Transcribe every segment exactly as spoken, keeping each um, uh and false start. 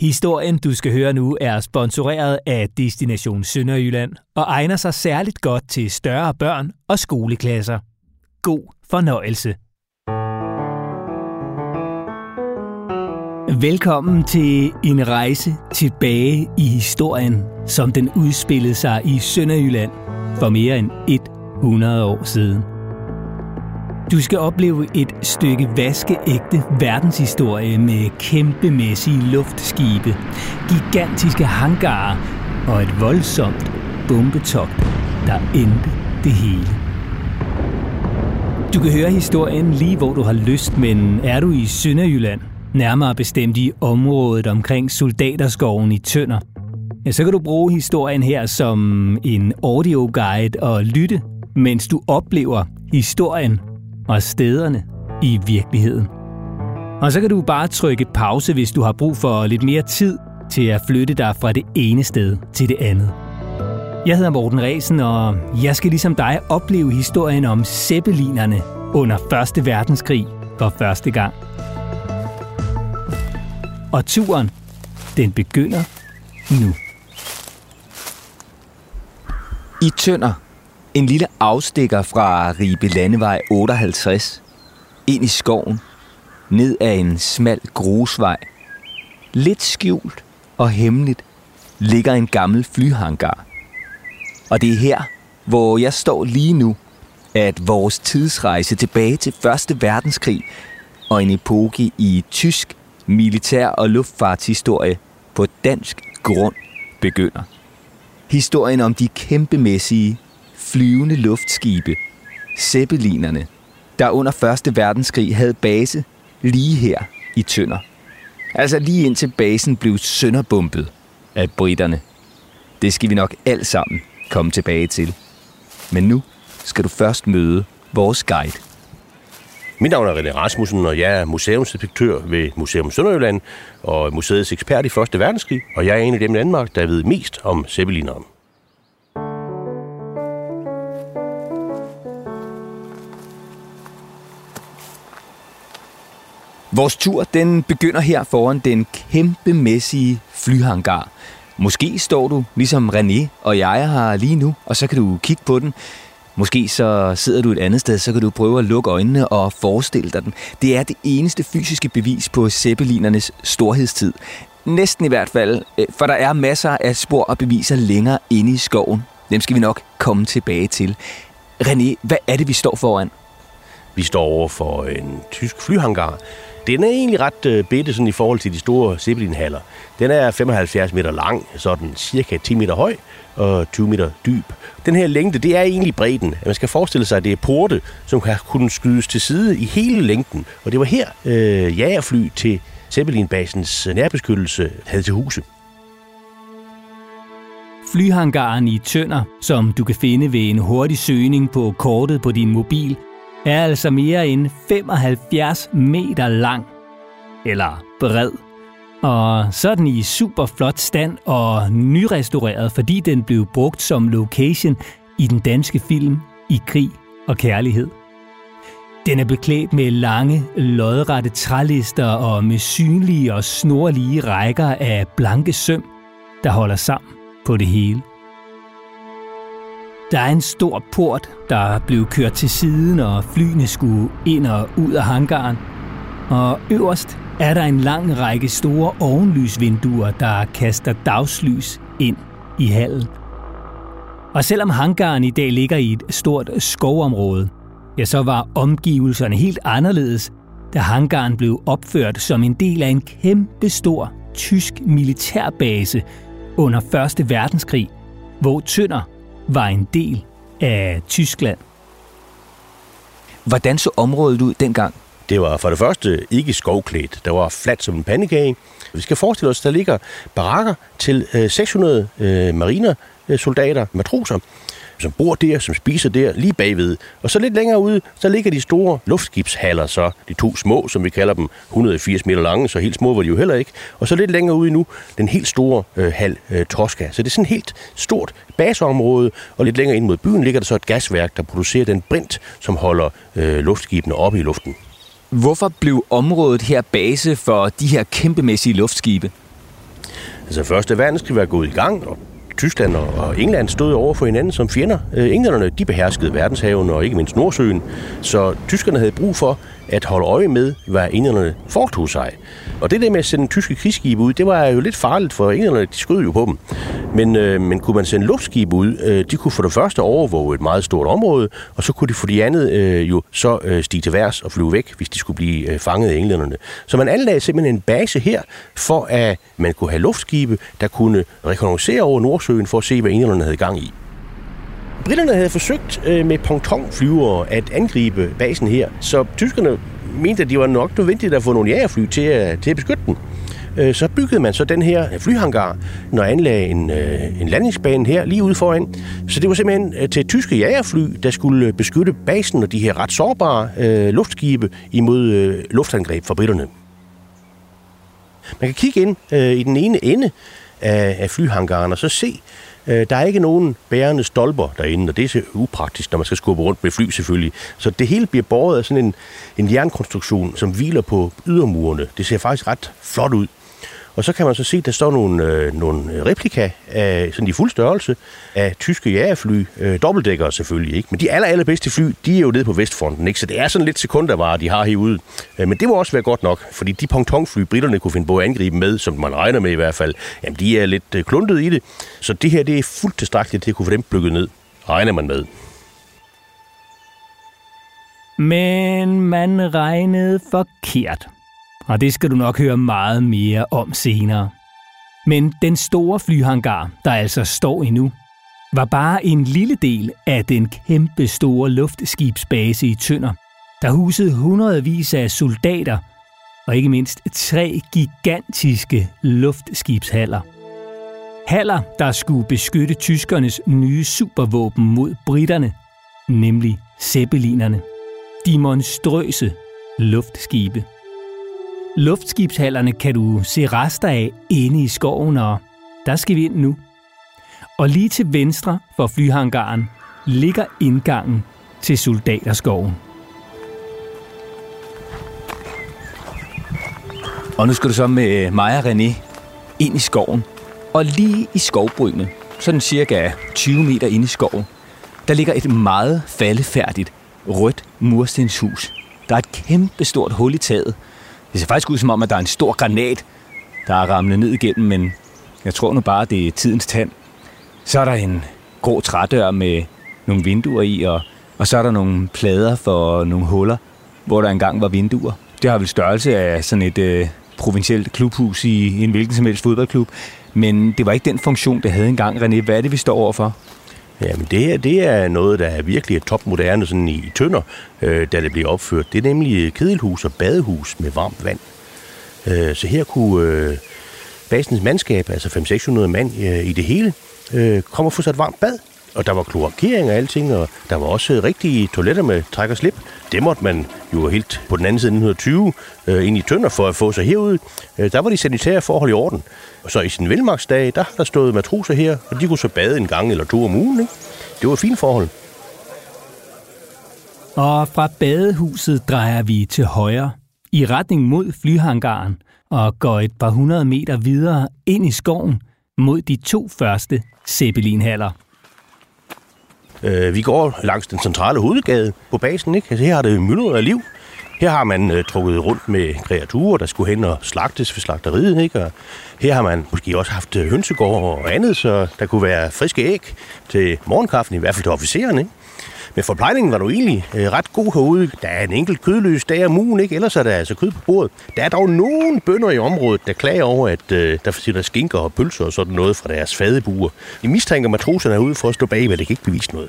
Historien, du skal høre nu, er sponsoreret af Destination Sønderjylland og egner sig særligt godt til større børn og skoleklasser. God fornøjelse. Velkommen til en rejse tilbage i historien, som den udspillede sig i Sønderjylland for mere end hundrede år siden. Du skal opleve et stykke vaskeægte verdenshistorie med kæmpemæssige luftskibe, gigantiske hangarer og et voldsomt bombetogt, der endte det hele. Du kan høre historien lige hvor du har lyst, men er du i Sønderjylland, nærmere bestemt i området omkring Soldaterskoven i Tønder, ja, så kan du bruge historien her som en audioguide og lytte, mens du oplever historien og stederne i virkeligheden. Og så kan du bare trykke pause, hvis du har brug for lidt mere tid til at flytte dig fra det ene sted til det andet. Jeg hedder Morten Resen, og jeg skal ligesom dig opleve historien om zeppelinerne under første verdenskrig for første gang. Og turen, den begynder nu. I Tønder, en lille afstikker fra Ribe landevej otteoghalvtreds, ind i skoven, ned ad en smal grusvej. Lidt skjult og hemmeligt ligger en gammel flyhangar. Og det er her, hvor jeg står lige nu, at vores tidsrejse tilbage til første verdenskrig og en epoke i tysk militær- og luftfartshistorie på dansk grund begynder. Historien om de kæmpemæssige flyvende luftskibe, zeppelinerne, der under første verdenskrig havde base lige her i Tønder. Altså lige indtil basen blev sønderbombet af briterne. Det skal vi nok alt sammen komme tilbage til. Men nu skal du først møde vores guide. Mit navn er René Rasmussen, og jeg er museumsinspektør ved Museum Sønderjylland og museets ekspert i første verdenskrig, og jeg er en af dem i Danmark, der ved mest om zeppelinerne. Vores tur, den begynder her foran den kæmpemæssige flyhangar. Måske står du, ligesom René og jeg har lige nu, og så kan du kigge på den. Måske så sidder du et andet sted, så kan du prøve at lukke øjnene og forestille dig den. Det er det eneste fysiske bevis på zeppelinernes storhedstid. Næsten i hvert fald, for der er masser af spor og beviser længere inde i skoven. Dem skal vi nok komme tilbage til. René, hvad er det, vi står foran? Vi står over for en tysk flyhangar. Den er egentlig ret bitte sådan i forhold til de store zeppelinhaller. Den er femoghalvfjerds meter lang, sådan cirka ti meter høj og tyve meter dyb. Den her længde, det er egentlig bredden. Man skal forestille sig, at det er porte, som kan kunne skydes til side i hele længden. Og det var her øh, jagerfly til zeppelinbasens nærbeskyttelse havde til huse. Flyhangaren i Tønder, som du kan finde ved en hurtig søgning på kortet på din mobil, er altså mere end femoghalvfjerds meter lang, eller bred. Og så er den i super flot stand og nyrestaureret, fordi den blev brugt som location i den danske film I krig og kærlighed. Den er beklædt med lange, lodrette trælister og med synlige og snorlige rækker af blanke søm, der holder sammen på det hele. Der er en stor port, der blev kørt til siden, og flyene skulle ind og ud af hangaren. Og øverst er der en lang række store ovenlysvinduer, der kaster dagslys ind i hallen. Og selvom hangaren i dag ligger i et stort skovområde, ja, så var omgivelserne helt anderledes, da hangaren blev opført som en del af en kæmpestor tysk militærbase under første verdenskrig, hvor Tønder var en del af Tyskland. Hvordan så området ud dengang? Det var for det første ikke skovklædt. Der var fladt som en pandekage. Vi skal forestille os, der ligger barakker til seks hundrede øh, marinesoldater, matroser, som bor der, som spiser der, lige bagved. Og så lidt længere ude, så ligger de store luftskibshaller så. De to små, som vi kalder dem, et hundrede og firs meter lange, så helt små var de jo heller ikke. Og så lidt længere ude nu, den helt store øh, hal øh, Tosca. Så det er sådan et helt stort baseområde, og lidt længere ind mod byen ligger der så et gasværk, der producerer den brint, som holder øh, luftskibene oppe i luften. Hvorfor blev området her base for de her kæmpemæssige luftskibe? Altså første verdenskrig var gået i gang, og Tyskland og England stod over for hinanden som fjender. Englænderne, de beherskede verdenshavene og ikke mindst Nordsøen, så tyskerne havde brug for at holde øje med, hvad englænderne foretog sig. Og det der med at sende tyske krigsskibe ud, det var jo lidt farligt, for englænderne, de skød jo på dem. Men, øh, men kunne man sende luftskibe ud, øh, de kunne for det første overvåge et meget stort område, og så kunne de for de andet øh, jo så øh, stige til værs og flyve væk, hvis de skulle blive øh, fanget af englænderne. Så man anlagde simpelthen en base her, for at man kunne have luftskibe, der kunne rekognoscere over Nordsøen for at se, hvad englænderne havde gang i. Briterne havde forsøgt øh, med pontonflyvere at angribe basen her, så tyskerne mente, at de var nok nødvendigt at få nogle jagerfly til at, til at beskytte den. Øh, så byggede man så den her flyhangar, når anlagde en, øh, en landingsbane her lige ude foran. Så det var simpelthen øh, til tyske jagerfly, der skulle beskytte basen og de her ret sårbare øh, luftskibe imod øh, luftangreb fra briterne. Man kan kigge ind øh, i den ene ende af, af flyhangaren og så se, der er ikke nogen bærende stolper derinde, og det er upraktisk, når man skal skubbe rundt med fly selvfølgelig. Så det hele bliver båret af sådan en, en jernkonstruktion, som hviler på ydermurene. Det ser faktisk ret flot ud. Og så kan man så se, at der står nogle, øh, nogle replika af, sådan i fuld størrelse af tyske jagerfly. Øh, dobbeltdækkere selvfølgelig, ikke? Men de aller, allerbedste fly, de er jo nede på Vestfronten, ikke? Så det er sådan lidt sekundervare, de har herude. Øh, men det må også være godt nok, fordi de pontonfly, britterne kunne finde på at angribe med, som man regner med i hvert fald, jamen de er lidt øh, kluntet i det. Så det her, det er fuldt tilstrækkeligt til at kunne få dem plukket ned, regner man med. Men man regnede forkert. Og det skal du nok høre meget mere om senere. Men den store flyhangar, der altså står endnu, var bare en lille del af den kæmpe store luftskibsbase i Tønder, der husede hundredvis af soldater og ikke mindst tre gigantiske luftskibshaller. Haller, der skulle beskytte tyskernes nye supervåben mod britterne, nemlig zeppelinerne. De monstrøse luftskibe. Luftskibshallerne kan du se rester af inde i skoven, og der skal vi ind nu. Og lige til venstre for flyhangaren ligger indgangen til Soldaterskoven. Og nu skal du så med mig og René ind i skoven. Og lige i skovbrynet, sådan cirka tyve meter inde i skoven, der ligger et meget faldefærdigt rødt murstenshus. Der er et kæmpestort hul i taget. Det ser faktisk ud som om, at der er en stor granat, der er ramlet ned igennem, men jeg tror nu bare, det er tidens tand. Så er der en grå trædør med nogle vinduer i, og, og så er der nogle plader for nogle huller, hvor der engang var vinduer. Det har vel størrelse af sådan et øh, provincielt klubhus i, i en hvilken som helst fodboldklub, men det var ikke den funktion, det havde engang. René, hvad er det, vi står overfor? Jamen det her, det er noget, der er virkelig topmoderne sådan i, i Tønder, øh, da det bliver opført. Det er nemlig kedelhus og badehus med varmt vand. Øh, så her kunne øh, basens mandskab, altså fem til seks hundrede mand øh, i det hele, øh, komme og få sig et varmt bad. Og der var kloakering og alting, og der var også rigtige toiletter med træk og slip. Det måtte man jo helt på den anden side nitten tyve øh, ind i Tønder for at få sig herude. Øh, der var de sanitære forhold i orden. Og så i sin velmagtsdag, der der stod matroser her, og de kunne så bade en gang eller to om ugen. Ikke? Det var et fint forhold. Og fra badehuset drejer vi til højre i retning mod flyhangaren og går et par hundrede meter videre ind i skoven mod de to første zeppelinhaller. Vi går langs den centrale hovedgade på basen, ikke? Altså her har det myldret af liv. Her har man øh, trukket rundt med kreaturer, der skulle hen og slagtes for slagteriet, ikke? Og her har man måske også haft hønsegård og andet, så der kunne være friske æg til morgenkaffen, i hvert fald til officererne, ikke? Men forplejningen var nu egentlig øh, ret god herude. Der er en enkelt kødløs dag om ugen, ikke? Ellers er der altså kød på bordet. Der er dog nogle bønder i området, der klager over, at øh, der sidder skinker og pølser og sådan noget fra deres fadebuer. De mistænker matroserne herude for at stå bag, men det kan ikke bevise noget.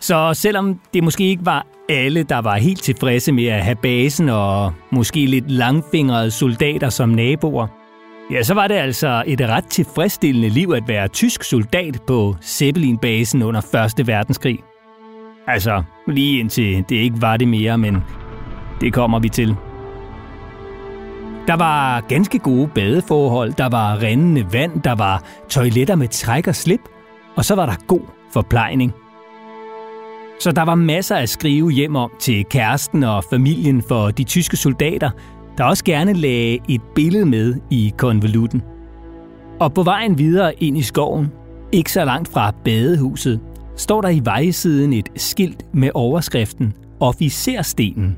Så selvom det måske ikke var alle, der var helt tilfredse med at have basen og måske lidt langfingrede soldater som naboer, ja, så var det altså et ret tilfredsstillende liv at være tysk soldat på Zeppelin-basen under første verdenskrig. Altså, lige indtil det ikke var det mere, men det kommer vi til. Der var ganske gode badeforhold, der var rindende vand, der var toiletter med træk og slip, og så var der god forplejning. Så der var masser at skrive hjem om til kæresten og familien for de tyske soldater, der også gerne lagde et billede med i konvolutten. Og på vejen videre ind i skoven, ikke så langt fra badehuset, står der i vejsiden et skilt med overskriften Officerstenen.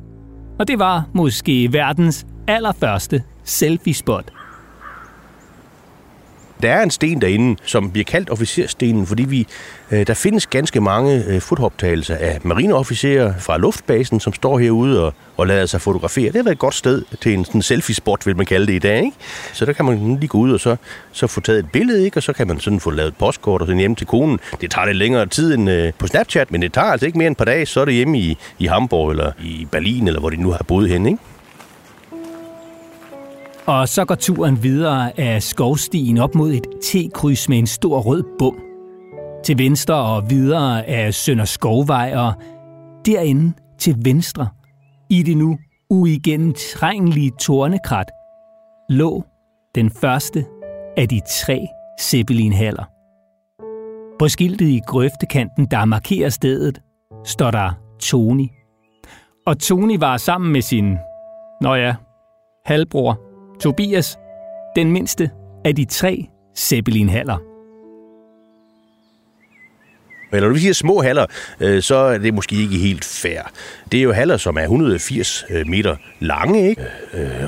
Og det var måske verdens allerførste selfie-spot. Der er en sten derinde, som bliver kaldt officerstenen, fordi vi, der findes ganske mange fotooptagelser af marineofficerer fra luftbasen, som står herude og, og lader sig fotografere. Det er et godt sted til en sådan selfie-spot, vil man kalde det i dag, ikke? Så der kan man lige gå ud og så, så få taget et billede, ikke? Og så kan man sådan få lavet et postkort og sende hjem til konen. Det tager lidt længere tid end på Snapchat, men det tager altså ikke mere end et par dage, så er det hjemme i, i Hamburg eller i Berlin, eller hvor de nu har boet henne, ikke? Og så går turen videre af skovstien op mod et T-kryds med en stor rød bum. Til venstre og videre af Sønder Skovvej og derinde til venstre, i det nu uigennemtrængelige tornekrat, lå den første af de tre Zeppelin-haller. På skiltet i grøftekanten, der markerer stedet, står der Tony. Og Tony var sammen med sin, nå ja, halvbror, Tobias, den mindste af de tre Zeppelin-haller. Når vi siger små haller, så er det måske ikke helt fair. Det er jo haller, som er et hundrede og firs meter lange, ikke?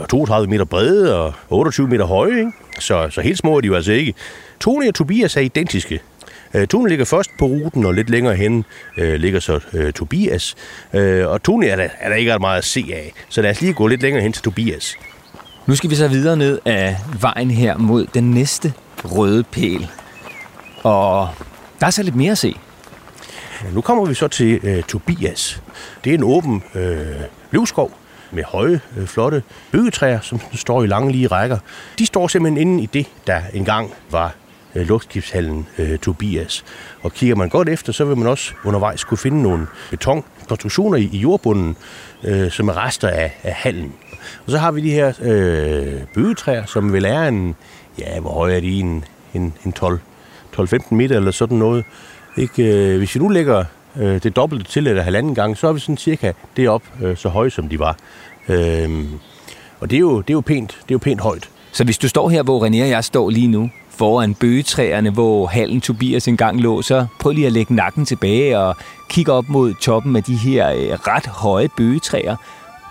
Og toogtredive meter brede og otteogtyve meter høje, ikke? Så, så helt små er de jo altså ikke. Tony og Tobias er identiske. Tony ligger først på ruten, og lidt længere hen øh, ligger så øh, Tobias. Øh, og Tony er der, er der ikke ret meget at se af, så lad os lige gå lidt længere hen til Tobias. Nu skal vi så videre ned af vejen her mod den næste røde pæl. Og der er så lidt mere at se. Ja, nu kommer vi så til øh, Tobias. Det er en åben øh, løvskov med høje, øh, flotte bøgetræer, som står i lange lige rækker. De står simpelthen inde i det, der engang var øh, luftskibshallen øh, Tobias. Og kigger man godt efter, så vil man også undervejs kunne finde nogle betonkonstruktioner i, i jordbunden, øh, som er rester af, af hallen. Og så har vi de her øh, bøgetræer, som vil er en, ja, hvor høje er de, en, en, en tolv til femten meter eller sådan noget. Ikke, øh, hvis vi nu lægger øh, det dobbelte til eller halvanden gang, så er vi sådan cirka derop øh, så høje, som de var. Øh, og det er, jo, det, er jo pænt, det er jo pænt højt. Så hvis du står her, hvor René og jeg står lige nu, foran bøgetræerne, hvor hallen Tobias engang lå, så prøv lige at lægge nakken tilbage og kigge op mod toppen af de her øh, ret høje bøgetræer.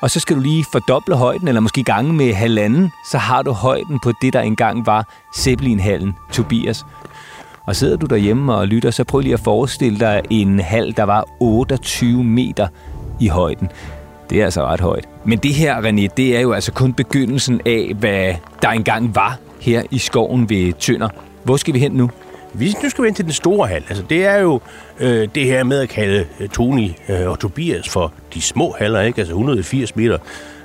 Og så skal du lige fordoble højden, eller måske gange med halvanden, så har du højden på det, der engang var Zeppelin-hallen Tobias. Og sidder du derhjemme og lytter, så prøv lige at forestille dig en hal, der var otteogtyve meter i højden. Det er altså ret højt. Men det her, René, det er jo altså kun begyndelsen af, hvad der engang var her i skoven ved Tønder. Hvor skal vi hen nu? Vi nu skal vi ind til den store hal. Altså, det er jo øh, det her med at kalde Tony øh, og Tobias for de små haller, ikke? Altså et hundrede og firs meter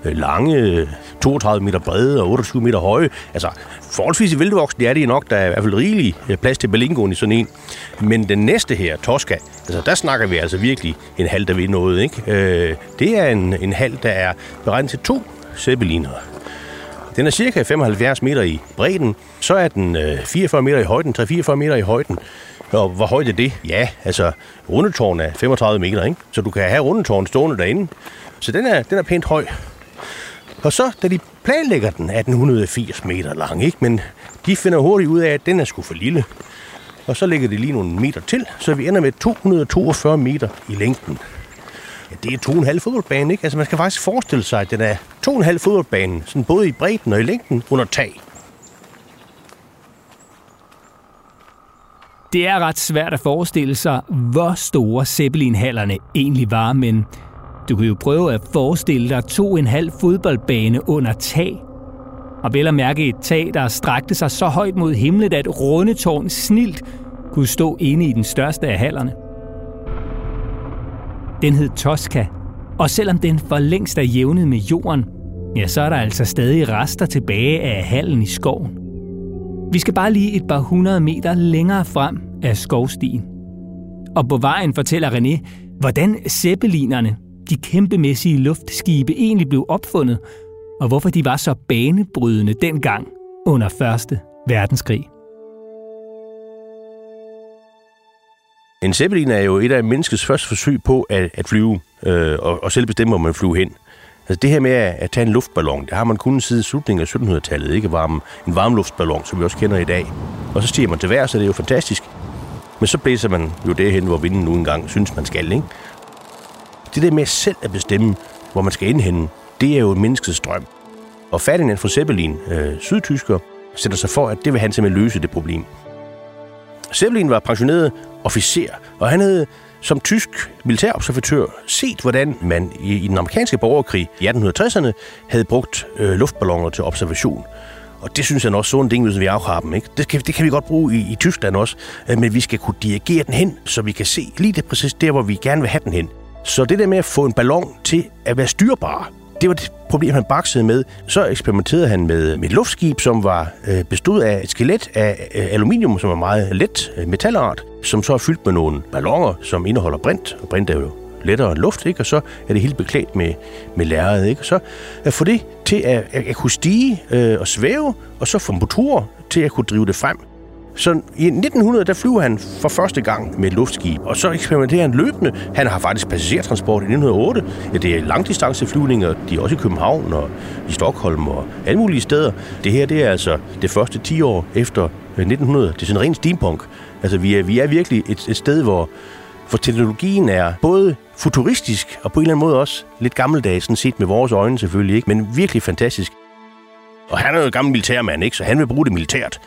øh, lange, toogtredive meter brede og otteogtyve meter høje. Altså forholdsvis i vildvoksne er det nok, der er i hvert fald rigelig øh, plads til Berlingoen i sådan en. Men den næste her, Tosca, altså der snakker vi altså virkelig en hal, der vil noget, ikke? Øh, det er en, en hal, der er beregnet til to zeppelinere. Den er cirka femoghalvfjerds meter i bredden, så er den fireogfyrre meter i højden, tre til fireogfyrre meter i højden. Og hvor højt er det? Ja, altså rundetårn er femogtredive meter, ikke? Så du kan have rundetårn stående derinde. Så den er, den er pænt høj. Og så, da de planlægger den, er den et hundrede og firs meter lang, ikke? Men de finder hurtigt ud af, at den er sgu for lille. Og så lægger de lige nogle meter til, så vi ender med to hundrede og toogfyrre meter i længden. Ja, det er to komma fem fodboldbane, ikke? Altså, man skal faktisk forestille sig, at den er to komma fem fodboldbane, sådan både i bredden og i længden, under tag. Det er ret svært at forestille sig, hvor store Zeppelin-hallerne egentlig var, men du kan jo prøve at forestille dig to komma fem fodboldbane under tag. Og vel at mærke et tag, der strakte sig så højt mod himlen, at rundetårn snilt kunne stå inde i den største af hallerne. Den hed Tosca, og selvom den for længst er jævnet med jorden, ja, så er der altså stadig rester tilbage af hallen i skoven. Vi skal bare lige et par hundrede meter længere frem af skovstien. Og på vejen fortæller René, hvordan zeppelinerne, de kæmpemæssige luftskibe, egentlig blev opfundet, og hvorfor de var så banebrydende dengang under første verdenskrig. En zeppelin er jo et af menneskets første forsøg på at, at flyve øh, og, og selv bestemme, hvor man flyver hen. Altså det her med at tage en luftballon, det har man kunnet siden slutningen af syttenhundredetallet, ikke varme, en varmluftballon, som vi også kender i dag. Og så stiger man til vejr, så det er jo fantastisk. Men så blæser man jo derhen, hvor vinden nu engang synes, man skal, ikke? Det der med selv at bestemme, hvor man skal indhende, det er jo menneskets drøm. Og Ferdinand von Zeppelin, øh, sydtysker, sætter sig for, at det vil han simpelthen løse det problem. Zeppelin var pensioneret officer, og han havde som tysk militærobservatør set, hvordan man i, i den amerikanske borgerkrig i atten tresserne havde brugt øh, luftballoner til observation. Og det synes han også, sådan en ting, hvis vi afhører dem, ikke? Det kan, det kan vi godt bruge i, i Tyskland også, øh, men vi skal kunne dirigere den hen, så vi kan se lige det præcis der, hvor vi gerne vil have den hen. Så det der med at få en ballon til at være styrbar, det var det problem, han baksede med. Så eksperimenterede han med, med et luftskib, som var øh, bestod af et skelet af øh, aluminium, som er meget let øh, metalart, som så er fyldt med nogle balloner, som indeholder brint. Og brint er jo lettere end luft, ikke? Og så er det helt beklædt med, med lærred, ikke? Og så at få det til at, at, at kunne stige øh, og svæve, og så få motorer til at kunne drive det frem. Så i nitten hundrede, der flyver han for første gang med et luftskib, og så eksperimenterer han løbende. Han har faktisk passagertransport i nitten otte. Ja, det er langdistanceflyvninger, de er også i København og i Stockholm og alle mulige steder. Det her, det er altså det første ti år efter nitten hundrede. Det er sådan ren steampunk. Altså, vi er, vi er virkelig et, et sted, hvor, hvor teknologien er både futuristisk og på en eller anden måde også lidt gammeldags, sådan set med vores øjne selvfølgelig, ikke? Men virkelig fantastisk. Og han er jo en gammel militærmand, ikke? Så han vil bruge det militært.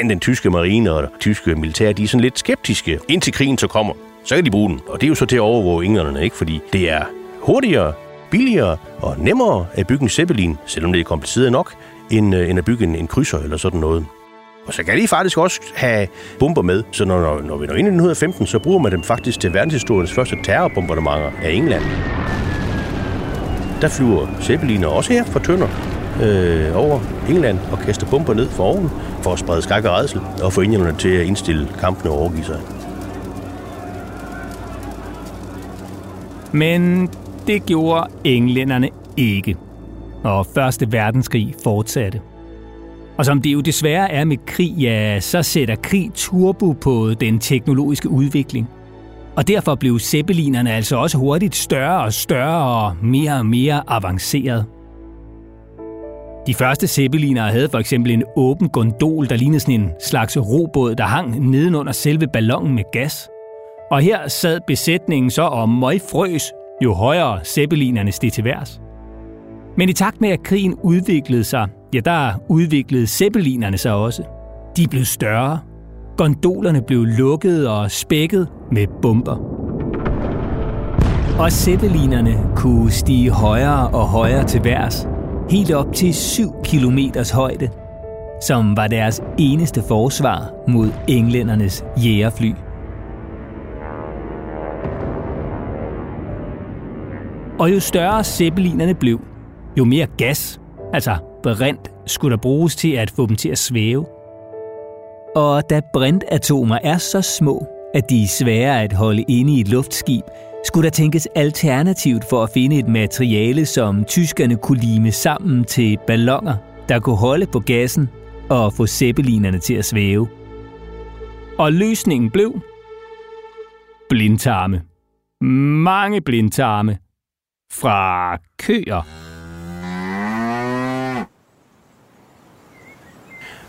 Men den tyske marine og tyske militær, de er sådan lidt skeptiske. Indtil krigen så kommer, så kan de bruge den. Og det er jo så til at overvåge englænderne, ikke? Fordi det er hurtigere, billigere og nemmere at bygge en Zeppelin, selvom det er kompliceret nok, end, end at bygge en, en krydser eller sådan noget. Og så kan de faktisk også have bomber med. Så når, når, når vi når ind i nitten femten, så bruger man dem faktisk til verdenshistoriens første terrorbombardementer af England. Der flyver Zeppeliner også her fra Tønder Øh, over England og kaster bomber ned for oven for at sprede skræk og rædsel og få englænderne til at indstille kampene og overgive sig. Men det gjorde englænderne ikke, og Første Verdenskrig fortsatte. Og som det jo desværre er med krig, ja, så sætter krig turbo på den teknologiske udvikling. Og derfor blev zeppelinerne altså også hurtigt større og større og mere og mere avancerede. De første zeppelinere havde for eksempel en åben gondol, der lignede sådan en slags robåd, der hang nedenunder selve ballonen med gas. Og her sad besætningen så og møgfrøs, jo højere zeppelinerne steg til værs. Men i takt med, at krigen udviklede sig, ja, der udviklede zeppelinerne sig også. De blev større. Gondolerne blev lukket og spækket med bomber. Og zeppelinerne kunne stige højere og højere til værs, helt op til syv kilometers højde, som var deres eneste forsvar mod englændernes jægerfly. Og jo større zeppelinerne blev, jo mere gas, altså brint, skulle der bruges til at få dem til at svæve. Og da brintatomer er så små, at de er svære at holde inde i et luftskib, skulle der tænkes alternativt for at finde et materiale, som tyskerne kunne lime sammen til balloner, der kunne holde på gassen og få zeppelinerne til at svæve. Og løsningen blev blindtarme. Mange blindtarme. Fra køer.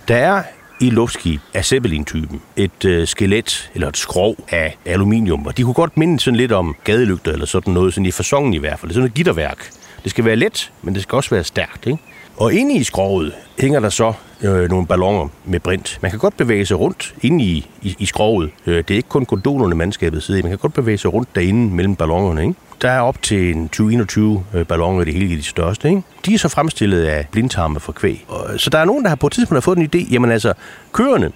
Der er i luftskib af Zeppelin-typen et øh, skelet eller et skrog af aluminium, og de kunne godt minde sådan lidt om gadelygter eller sådan noget, sådan i fasongen i hvert fald. Det er sådan et gitterværk. Det skal være let, men det skal også være stærkt, ikke? Og inde i skroget hænger der så øh, nogle balloner med brint. Man kan godt bevæge sig rundt inde i, i, i skroget. Det er ikke kun gondolerne, mandskabet sidder i. Man kan godt bevæge sig rundt derinde mellem ballonerne, ikke? Der er op til en tyve til enogtyve balloner, det hele er de største, ikke? De er så fremstillet af blindtarme fra kvæg. Så der er nogen, der har på et tidspunkt har fået en idé. Jamen altså, køerne,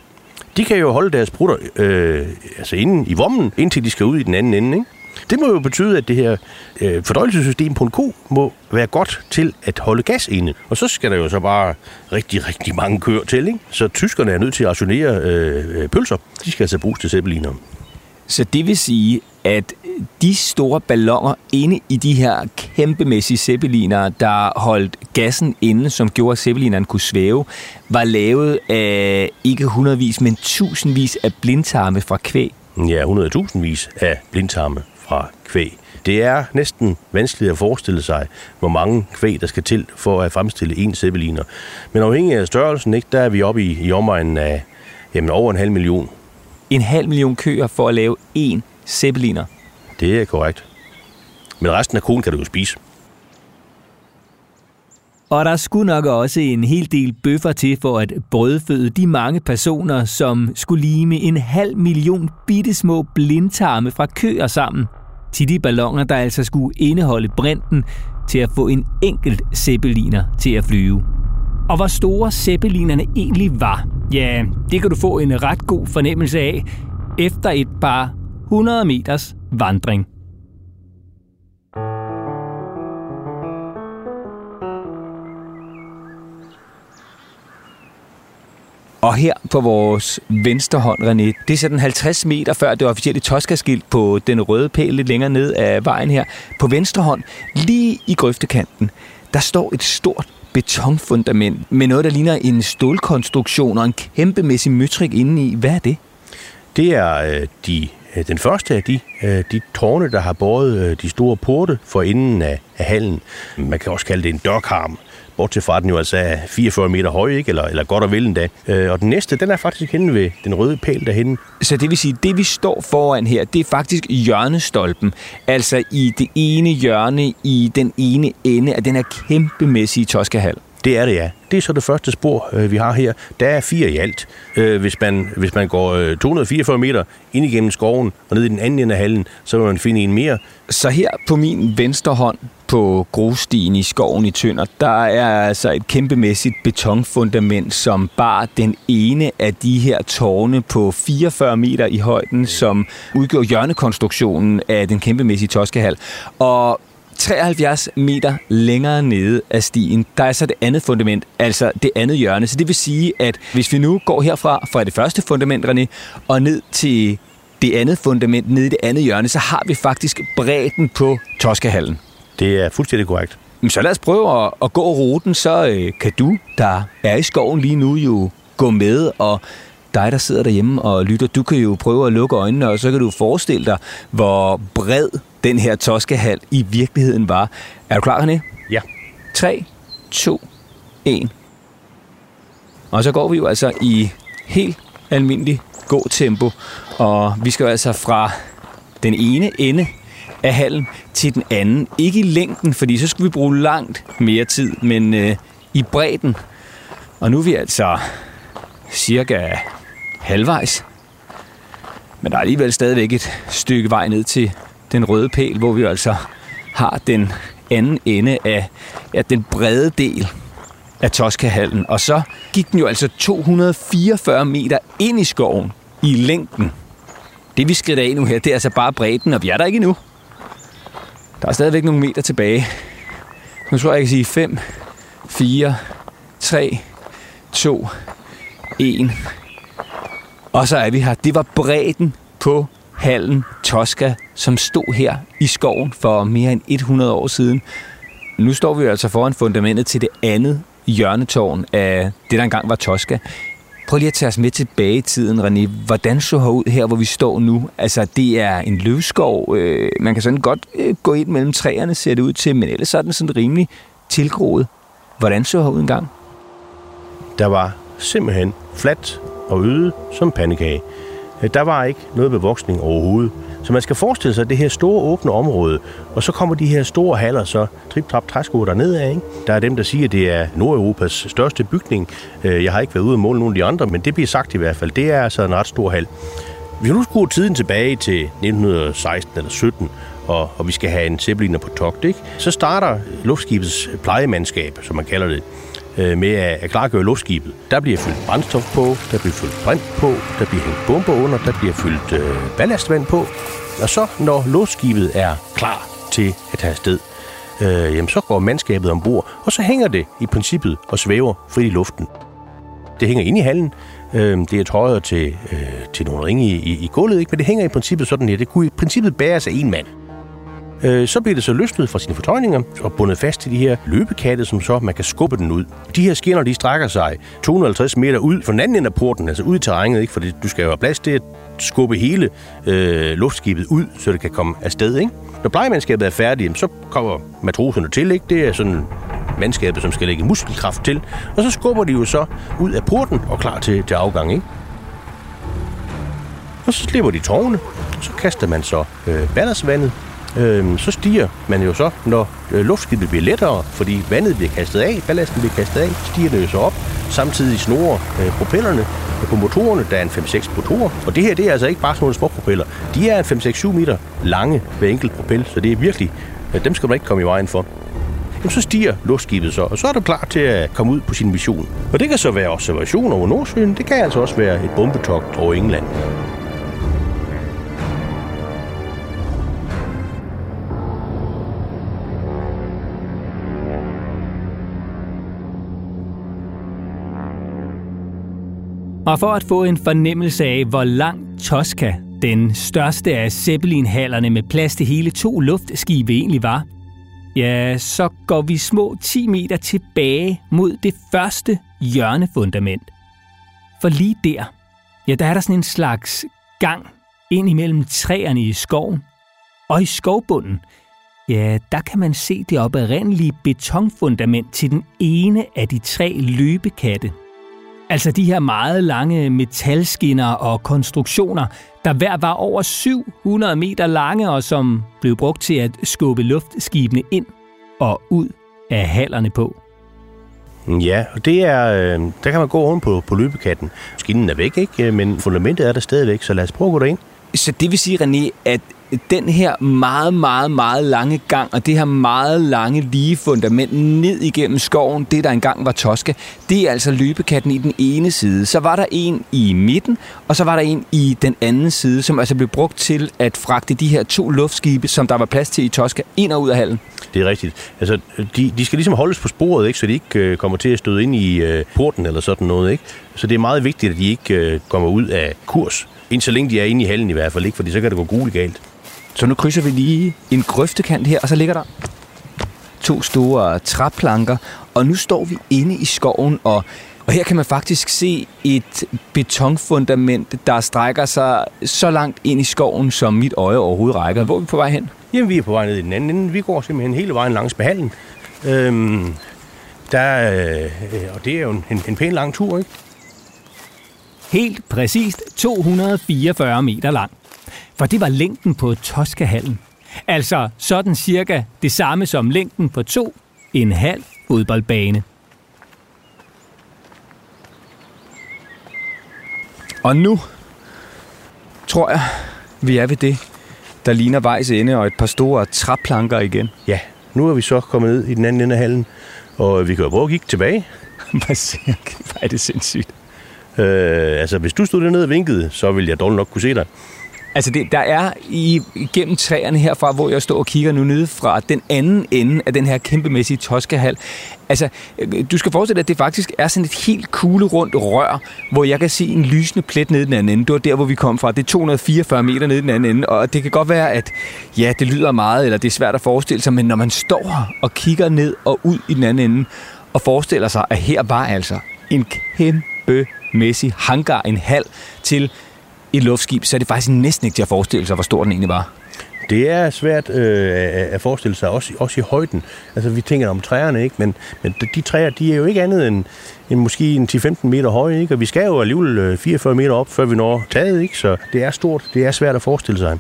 de kan jo holde deres prutter øh, altså inde i vommen, indtil de skal ud i den anden ende, ikke? Det må jo betyde, at det her øh, fordøjelsessystem på en ko må være godt til at holde gas inde. Og så skal der jo så bare rigtig, rigtig mange køer til, ikke? Så tyskerne er nødt til at rationere øh, pølser. De skal altså bruges til zeppeliner. Så det vil sige, at de store balloner inde i de her kæmpemæssige zeppeliner, der holdt gassen inde, som gjorde, at zeppelinerne kunne svæve, var lavet af ikke hundredvis, men tusindvis af blindtarme fra kvæg. Ja, hundredtusindvis af blindtarme fra kvæg. Det er næsten vanskeligt at forestille sig, hvor mange kvæg, der skal til for at fremstille en zeppeliner. Men afhængig af størrelsen, ikke, der er vi oppe i, i omegnen af jamen, over en halv million. En halv million køer for at lave én zeppeliner? Det er korrekt. Men resten af koen kan du jo spise. Og der skulle nok også en hel del bøffer til for at brødføde de mange personer, som skulle lime en halv million bittesmå blindtarme fra køer sammen til de balloner, der altså skulle indeholde brinten til at få en enkelt zeppeliner til at flyve. Og hvor store zeppelinerne egentlig var, ja, det kan du få en ret god fornemmelse af efter et par hundrede meters vandring. Og her på vores venstre hånd, René, det er sådan halvtreds meter før det officielle Tosca-skilt på den røde pæl lidt længere ned af vejen her. På venstre hånd, lige i grøftekanten, der står et stort betonfundament med noget, der ligner en stålkonstruktion og en kæmpemæssig møtrik indeni. Hvad er det? Det er øh, de, den første af de, øh, de tårne, der har båret øh, de store porte for enden af, af hallen. Man kan også kalde det en dørkarm. Bortset fra, den jo altså er fireogfyrre meter høj, ikke? Eller, eller godt og vel endda. Øh, og den næste, den er faktisk henne ved den røde pæl derhenne. Så det vil sige, det vi står foran her, det er faktisk hjørnestolpen. Altså i det ene hjørne, i den ene ende af den her kæmpemæssige Tosca-hal. Det er det, ja. Det er så det første spor, vi har her. Der er fire i alt. Hvis man, hvis man går to hundrede og fireogfyrre meter ind igennem skoven og ned i den anden ende af hallen, så vil man finde en mere. Så her på min venstre hånd på grusstien i skoven i Tønder, der er altså et kæmpemæssigt betonfundament, som bar den ene af de her tårne på fireogfyrre meter i højden, som udgør hjørnekonstruktionen af den kæmpemæssige Tosca-hal. Og treoghalvfjerds meter længere nede af stien, der er så det andet fundament, altså det andet hjørne. Så det vil sige, at hvis vi nu går herfra fra det første fundament, René, og ned til det andet fundament, ned i det andet hjørne, så har vi faktisk bredden på Tosca-hallen. Det er fuldstændig korrekt. Så lad os prøve at gå ruten, så kan du, der er i skoven lige nu, jo gå med, og dig, der sidder derhjemme og lytter, du kan jo prøve at lukke øjnene, og så kan du forestille dig, hvor bred den her Tosca-hal i virkeligheden var. Er du klar, René? Ja. tre, to, et. Og så går vi jo altså i helt almindelig god tempo, og vi skal jo altså fra den ene ende af hallen til den anden. Ikke i længden, fordi så skulle vi bruge langt mere tid, men øh, i bredden. Og nu er vi altså cirka halvvejs. Men der er alligevel stadigvæk et stykke vej ned til den røde pæl, hvor vi altså har den anden ende af ja, den brede del af Tosca-hallen. Og så gik den jo altså to hundrede og fireogfyrre meter ind i skoven i længden. Det vi skrider af nu her, det er altså bare bredden, og vi er der ikke endnu. Der er stadigvæk nogle meter tilbage. Nu tror jeg, jeg kan sige fem, fire, tre, to, en. Og så er vi her. Det var bredden på hallen Tosca, som stod her i skoven for mere end hundrede år siden. Nu står vi altså foran fundamentet til det andet hjørnetårn af det, der engang var Tosca. Prøv lige at tage os med tilbage i tiden, René. Hvordan så herud her, hvor vi står nu? Altså, det er en løvskov. Man kan sådan godt gå ind mellem træerne, ser det ud til, men ellers er den sådan rimelig tilgroet. Hvordan så herud engang? Der var simpelthen fladt og øde som pandekage. Der var ikke noget bevoksning overhovedet. Så man skal forestille sig det her store åbne område, og så kommer de her store haller så trip-trap-træsko dernede af. Ikke? Der er dem, der siger, at det er Nordeuropas største bygning. Jeg har ikke været ude og måle nogen af de andre, men det bliver sagt i hvert fald. Det er altså en ret stor hal. Hvis vi nu skruer tiden tilbage til nitten seksten eller sytten, og, og vi skal have en zeppeliner på togt, ikke? Så starter luftskibets plejemandskab, som man kalder det, med at klargøre luftskibet. Der bliver fyldt brændstof på, der bliver fyldt brint på, der bliver hængt bomber under, der bliver fyldt øh, ballastvand på. Og så, når luftskibet er klar til at tage afsted, øh, jamen, så går mandskabet ombord, og så hænger det i princippet og svæver frit i luften. Det hænger inde i hallen, øh, det er trøjet til, øh, til nogle ringe i, i, i gulvet, ikke? Men det hænger i princippet sådan her. Det kunne i princippet bæres af en mand. Øh, så bliver det så løsnet fra sine fortøjninger og bundet fast til de her løbekatte, som så man kan skubbe den ud. De her skinner, de strækker sig to hundrede og halvtreds meter ud fra den anden ende af porten, altså ud i terrænet, ikke? Fordi du skal jo have plads til at skubbe hele øh, luftskibet ud, så det kan komme afsted, ikke? Når plejemandskabet er færdigt, så kommer matroserne til, ikke? Det er sådan mandskabet, som skal lægge muskelkraft til, og så skubber de jo så ud af porten og klar til, til afgang, ikke? Og så slipper de tårne, så kaster man så øh, ballasvandet, øh, så stiger man jo så, når øh, luftskibet bliver lettere, fordi vandet bliver kastet af, ballasten bliver kastet af, stiger det jo så op, samtidig snorer øh, propellerne på motorerne, der er en fem seks motorer, og det her, det er altså ikke bare sådan nogle små propeller, de er en fem seks syv meter lange hver enkelt propel, så det er virkelig, øh, dem skal man ikke komme i vejen for. Så stiger luftskibet så, og så er du klar til at komme ud på sin mission. Og det kan så være observation over Nordsøen, det kan altså også være et bombetogt over England. Og for at få en fornemmelse af, hvor langt Tosca, den største af Zeppelin-hallerne med plads til hele to luftskibe egentlig var, ja, så går vi små ti meter tilbage mod det første hjørnefundament. For lige der, ja, der er der sådan en slags gang ind imellem træerne i skoven. Og i skovbunden, ja, der kan man se det oprindelige betonfundament til den ene af de tre løbekatte. Altså de her meget lange metalskinner og konstruktioner, der hver var over syv hundrede meter lange og som blev brugt til at skubbe luftskibene ind og ud af hallerne på. Ja, og det er, øh, der kan man gå oven på, på løbekatten. Skinnen er væk, ikke? Men fundamentet er der stadigvæk, så lad os prøve at gå derind. Så det vil sige, René, at den her meget, meget, meget lange gang og det her meget lange lige fundament ned igennem skoven, det der engang var Tosca, det er altså løbekatten i den ene side. Så var der en i midten, og så var der en i den anden side, som altså blev brugt til at fragte de her to luftskibe, som der var plads til i Tosca, ind og ud af hallen. Det er rigtigt. Altså, de, de skal ligesom holdes på sporet, ikke? Så de ikke øh, kommer til at støde ind i øh, porten eller sådan noget, ikke? Så det er meget vigtigt, at de ikke øh, kommer ud af kurs. Indtil længe de er inde i hallen i hvert fald, ikke? Fordi så kan det gå grueligt galt. Så nu krydser vi lige en grøftekant her, og så ligger der to store træplanker. Og nu står vi inde i skoven, og, og her kan man faktisk se et betonfundament, der strækker sig så langt ind i skoven, som mit øje overhovedet rækker. Hvor er vi på vej hen? Jamen, vi er på vej ned i den anden ende. Vi går simpelthen hele vejen langs med hallen. Øhm, der, øh, og det er jo en, en pæn lang tur, ikke? Helt præcist to hundrede og fireogfyrre meter lang. For det var længden på Tosca-hallen. Altså sådan cirka det samme som længden på to, en halv fodboldbane. Og nu tror jeg, vi er ved det, der ligner vejs ende og et par store træplanker igen. Ja, nu er vi så kommet ned i den anden ende af hallen, og vi kan jo prøve at kigge tilbage. Hvor er det sindssygt. Øh, altså, hvis du stod dernede og vinkede, så ville jeg dårligt nok kunne se dig. Altså, det, der er i, igennem træerne herfra, hvor jeg står og kigger nu nede fra den anden ende af den her kæmpemæssige Tosca-hal. Altså, du skal forestille dig, at det faktisk er sådan et helt kuglerundt rør, hvor jeg kan se en lysende plet nede i den anden ende. Det var der, hvor vi kom fra. Det er to hundrede og fireogfyrre meter nede i den anden ende, og det kan godt være, at ja, det lyder meget, eller det er svært at forestille sig, men når man står her og kigger ned og ud i den anden ende, og forestiller sig, at her var altså en kæmpemæssig hangar, en hal til et luftskib, så er det faktisk næsten ikke til at forestille sig, hvor stor den egentlig var. Det er svært øh, at forestille sig, også, også i højden. Altså, vi tænker om træerne, ikke? Men, men de træer, de er jo ikke andet end, end måske en ti til femten meter høje, ikke? Og vi skal jo alligevel fireogfyrre meter op, før vi når taget, ikke? Så det er stort, det er svært at forestille sig.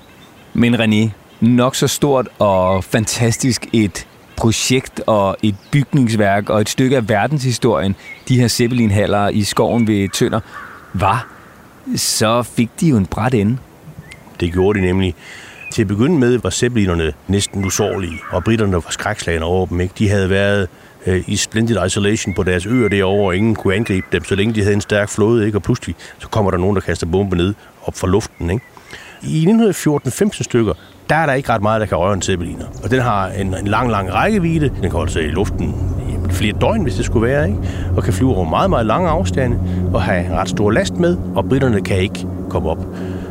Men René, nok så stort og fantastisk et projekt og et bygningsværk og et stykke af verdenshistorien, de her Zeppelin-haller i skoven ved Tønder, var, så fik de jo en brat ende. Det gjorde de nemlig. Til at begynde med var zeppelinerne næsten usårlige, og britterne var skrækslagne over dem, ikke? De havde været øh, i splendid isolation på deres øer derovre, og ingen kunne angribe dem, så længe de havde en stærk flåde, ikke? Og pludselig så kommer der nogen, der kaster bombe ned op fra luften, ikke? I nitten fjorten til femten stykker, der er der ikke ret meget, der kan røre en zeppeliner. Og den har en, en lang, lang rækkevidde. Den kan holde sig i luften i flere døgn, hvis det skulle være, ikke? Og kan flyve over meget, meget lange afstande og have en ret stor last med, og britterne kan ikke komme op.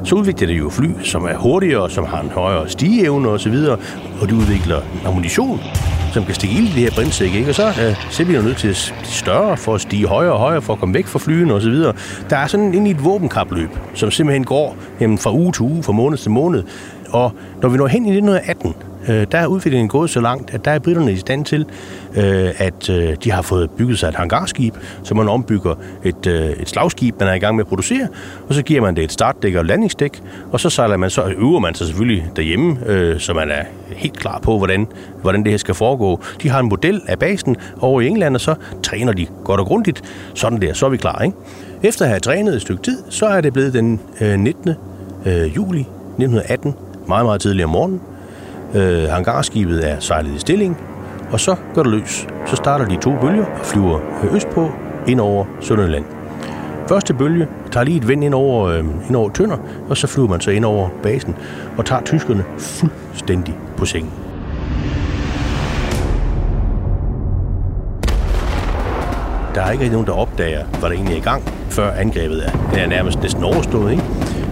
så udvikler det jo fly, som er hurtigere, som har en højere stigeevne osv., og de udvikler ammunition, som kan stikke ild i det her brændsække, ikke? Og så er Zeppelin nødt til at blive større for at stige højere og højere, for at komme væk fra flyene osv. Der er sådan ind i et våbenkapløb, som simpelthen går jamen, fra uge til uge, fra måned til måned. Og når vi når hen i nitten atten, der er udviklingen gået så langt, at der er briterne i stand til, at de har fået bygget sig et hangarskib, så man ombygger et, et slagskib, man er i gang med at producere, og så giver man det et startdæk og et landingsdæk, og så sejler man, så øver man sig selvfølgelig derhjemme, så man er helt klar på, hvordan, hvordan det her skal foregå. De har en model af basen over i England, og så træner de godt og grundigt. Sådan der, så er vi klar, ikke? Efter at have trænet et stykke tid, så er det blevet den nittende juli nitten atten, meget, meget tidligere om morgenen. Øh, hangarskibet er sejlet i stilling, og så går det løs. Så starter de to bølger og flyver østpå ind over Sønderjylland. Første bølge tager lige et vind ind over, øh, ind over Tønder, og så flyver man så ind over basen og tager tyskerne fuldstændig på sengen. Der er ikke nogen, der opdager, hvad der egentlig er i gang, før angrebet er. Det er nærmest næsten overstået, ikke?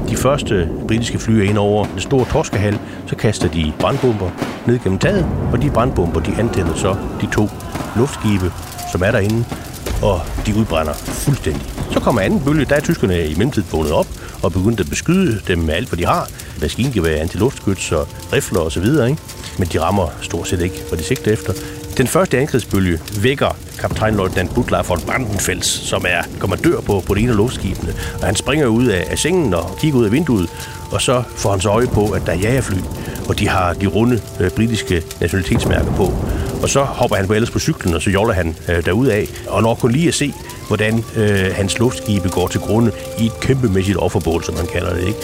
De første britiske fly er ind over den store torskehal, så kaster de brandbomber ned gennem taget, og de brandbomber, de antænder så de to luftskibe, som er derinde, og de udbrænder fuldstændig. Så kommer anden bølge, der er tyskerne i mellemtiden vågnet op og begyndt at beskyde dem med alt, hvad de har. Maskingevær, antiluftskyts og rifler osv., ikke? Men de rammer stort set ikke, hvad de sigter efter. Den første angrebsbølge vækker kaptajn Lord Dan Butler von Brandenfels, som er kommandør på, på det ene af luftskibene. Og han springer ud af, af sengen og kigger ud af vinduet, og så får han så øje på, at der er jagerfly, og de har de runde øh, britiske nationalitetsmærker på. Og så hopper han på ellers på cyklen, og så joller han øh, derudaf, og når kun lige at se, hvordan øh, hans luftskibe går til grunde i et kæmpemæssigt offerbål, som han kalder det, ikke?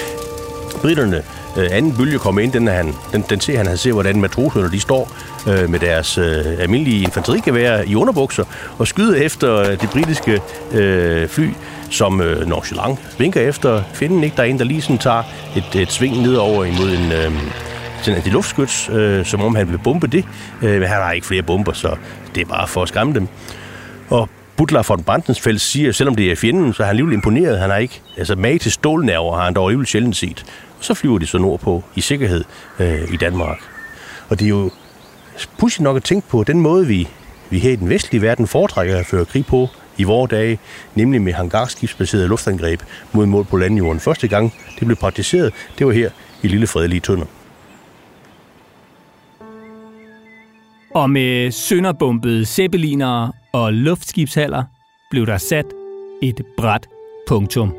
Britterne, øh, anden bølge kommer ind, den, er han, den, den ser han, han ser, hvordan matroserne de står øh, med deres øh, almindelige infanterigeværer i underbukser og skyder efter øh, det britiske øh, fly, som øh, nonchalant vinker efter fjenden, ikke? Der er en, der lige sådan tager et, et sving nedover imod en... Øh, sådan et luftskyts, øh, som om han vil bombe det. Øh, men han har ikke flere bomber, så det er bare for at skræmme dem. Og Butler von Brandenfels siger, selvom det er fjenden, så er han alligevel imponeret. Han har ikke, altså mage til stålnerver har han dog alligevel sjældent set. Og så flyver de så nordpå i sikkerhed øh, i Danmark. Og det er jo pudsigt nok at tænke på den måde, vi, vi her i den vestlige verden foretrækker at føre krig på i vore dage, nemlig med hangarskibsbaserede luftangreb mod mål på landjorden. Første gang det blev praktiseret, det var her i lille fredelige Tønder. Og med sønderbombede zeppelinere og luftskibshaller blev der sat et brat punktum.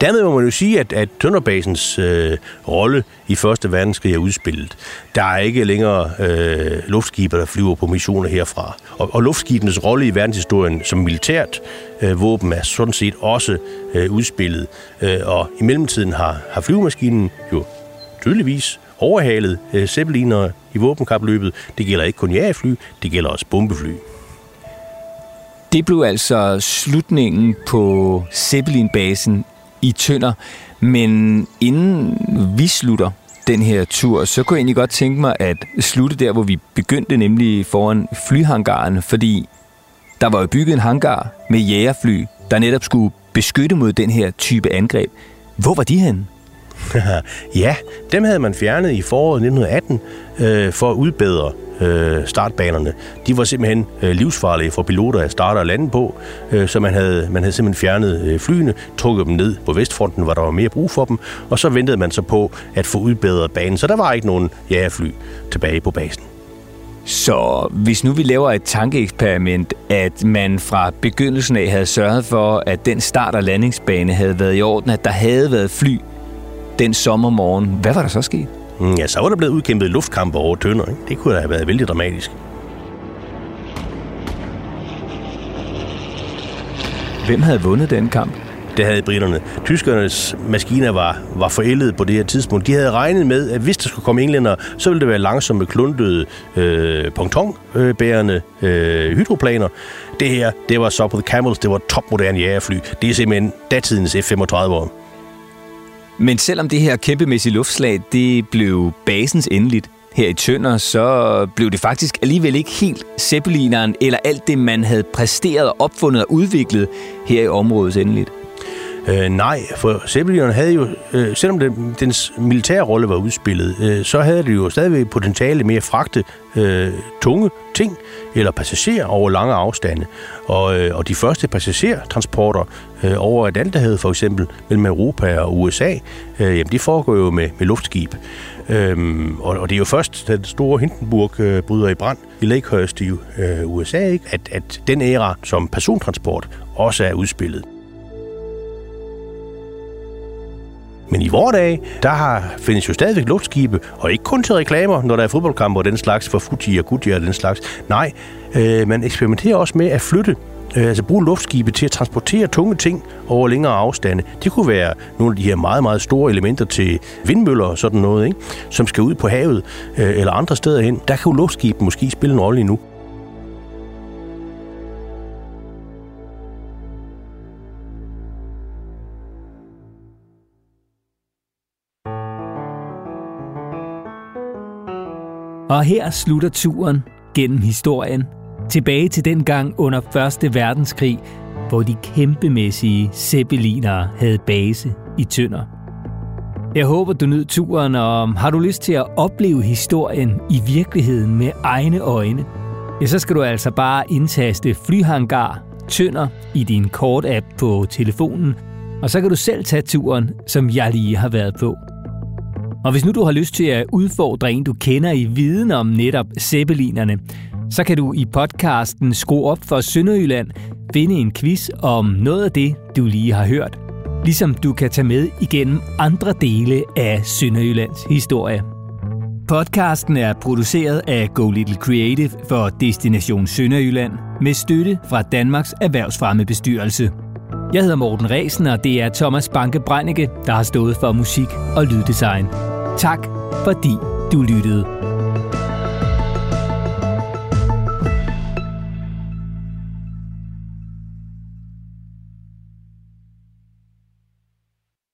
Dermed må man jo sige, at, at Tønderbasens øh, rolle i Første Verdenskrig er udspillet. Der er ikke længere øh, luftskiber, der flyver på missioner herfra. Og, og luftskibenes rolle i verdenshistorien som militært øh, våben er sådan set også øh, udspillet. Øh, og i mellemtiden har, har flyvemaskinen jo tydeligvis overhalet øh, zeppelinere i våbenkapløbet. Det gælder ikke kun jagerfly, det gælder også bombefly. Det blev altså slutningen på Zeppelin-basen i Tønder. Men inden vi slutter den her tur, så kunne jeg egentlig godt tænke mig at slutte der, hvor vi begyndte, nemlig foran flyhangaren. Fordi der var jo bygget en hangar med jagerfly, der netop skulle beskytte mod den her type angreb. Hvor var de henne? Ja, dem havde man fjernet i foråret nitten atten øh, for at udbedre øh, startbanerne. De var simpelthen øh, livsfarlige for piloter at starte og lande på, øh, så man havde, man havde simpelthen fjernet øh, flyene, trukket dem ned på Vestfronten, hvor der var mere brug for dem, og så ventede man så på at få udbedret banen, så der var ikke nogen jagerfly tilbage på basen. Så hvis nu vi laver et tankeeksperiment, at man fra begyndelsen af havde sørget for, at den start- og landingsbane havde været i orden, at der havde været fly den sommermorgen, hvad var der så sket? Ja, så var der blevet udkæmpet luftkampe over Tønder, ikke? Det kunne da have været vældig dramatisk. Hvem havde vundet den kamp? Det havde briterne. Tyskernes maskiner var, var forældede på det her tidspunkt. De havde regnet med, at hvis der skulle komme englændere, så ville det være langsomme, kluntede, øh, pontonbærende øh, hydroplaner. Det her, det var så på The Camels, det var topmoderne jagerfly. Det er simpelthen datidens F femogtredive. Men selvom det her kæmpemæssige luftslag, det blev basens endeligt her i Tønder, så blev det faktisk alligevel ikke helt zeppelineren eller alt det, man havde præsteret og opfundet og udviklet her i området endeligt. Øh, nej, for Zeppelin havde jo, øh, selvom den, dens militære rolle var udspillet, øh, så havde det jo stadigvæk potentiale med at fragte øh, tunge ting eller passagerer over lange afstande. Og, øh, og de første passagertransporter øh, over Atlanterhavet for eksempel mellem Europa og U S A, øh, jamen de foregår jo med, med luftskib. Øhm, og, og det er jo først, da den store Hindenburg øh, bryder i brand i Lakehurst i øh, U S A, ikke? At, at den æra som persontransport også er udspillet. Men i vore dage, der har, findes jo stadigvæk luftskibe, og ikke kun til reklamer, når der er fodboldkampe og den slags, for Fuji og Gucci og den slags. Nej, øh, man eksperimenterer også med at flytte, øh, altså bruge luftskibe til at transportere tunge ting over længere afstande. Det kunne være nogle af de her meget, meget store elementer til vindmøller og sådan noget, ikke? Som skal ud på havet øh, eller andre steder hen. Der kan jo luftskibet måske spille en rolle endnu. Og her slutter turen gennem historien. Tilbage til dengang under første verdenskrig, hvor de kæmpemæssige zeppelinere havde base i Tønder. Jeg håber, du nød turen, og har du lyst til at opleve historien i virkeligheden med egne øjne, ja, så skal du altså bare indtaste Flyhangar Tønder i din kort-app på telefonen, og så kan du selv tage turen, som jeg lige har været på. Og hvis nu du har lyst til at udfordre en, du kender i viden om netop zeppelinerne, så kan du i podcasten Skru op for Sønderjylland finde en quiz om noget af det, du lige har hørt. Ligesom du kan tage med igennem andre dele af Sønderjyllands historie. Podcasten er produceret af Go Little Creative for Destination Sønderjylland med støtte fra Danmarks Erhvervsfremmebestyrelse. Jeg hedder Morten Resen, og det er Thomas Banke-Brennicke, der har stået for musik og lyddesign. Tak fordi du lyttede.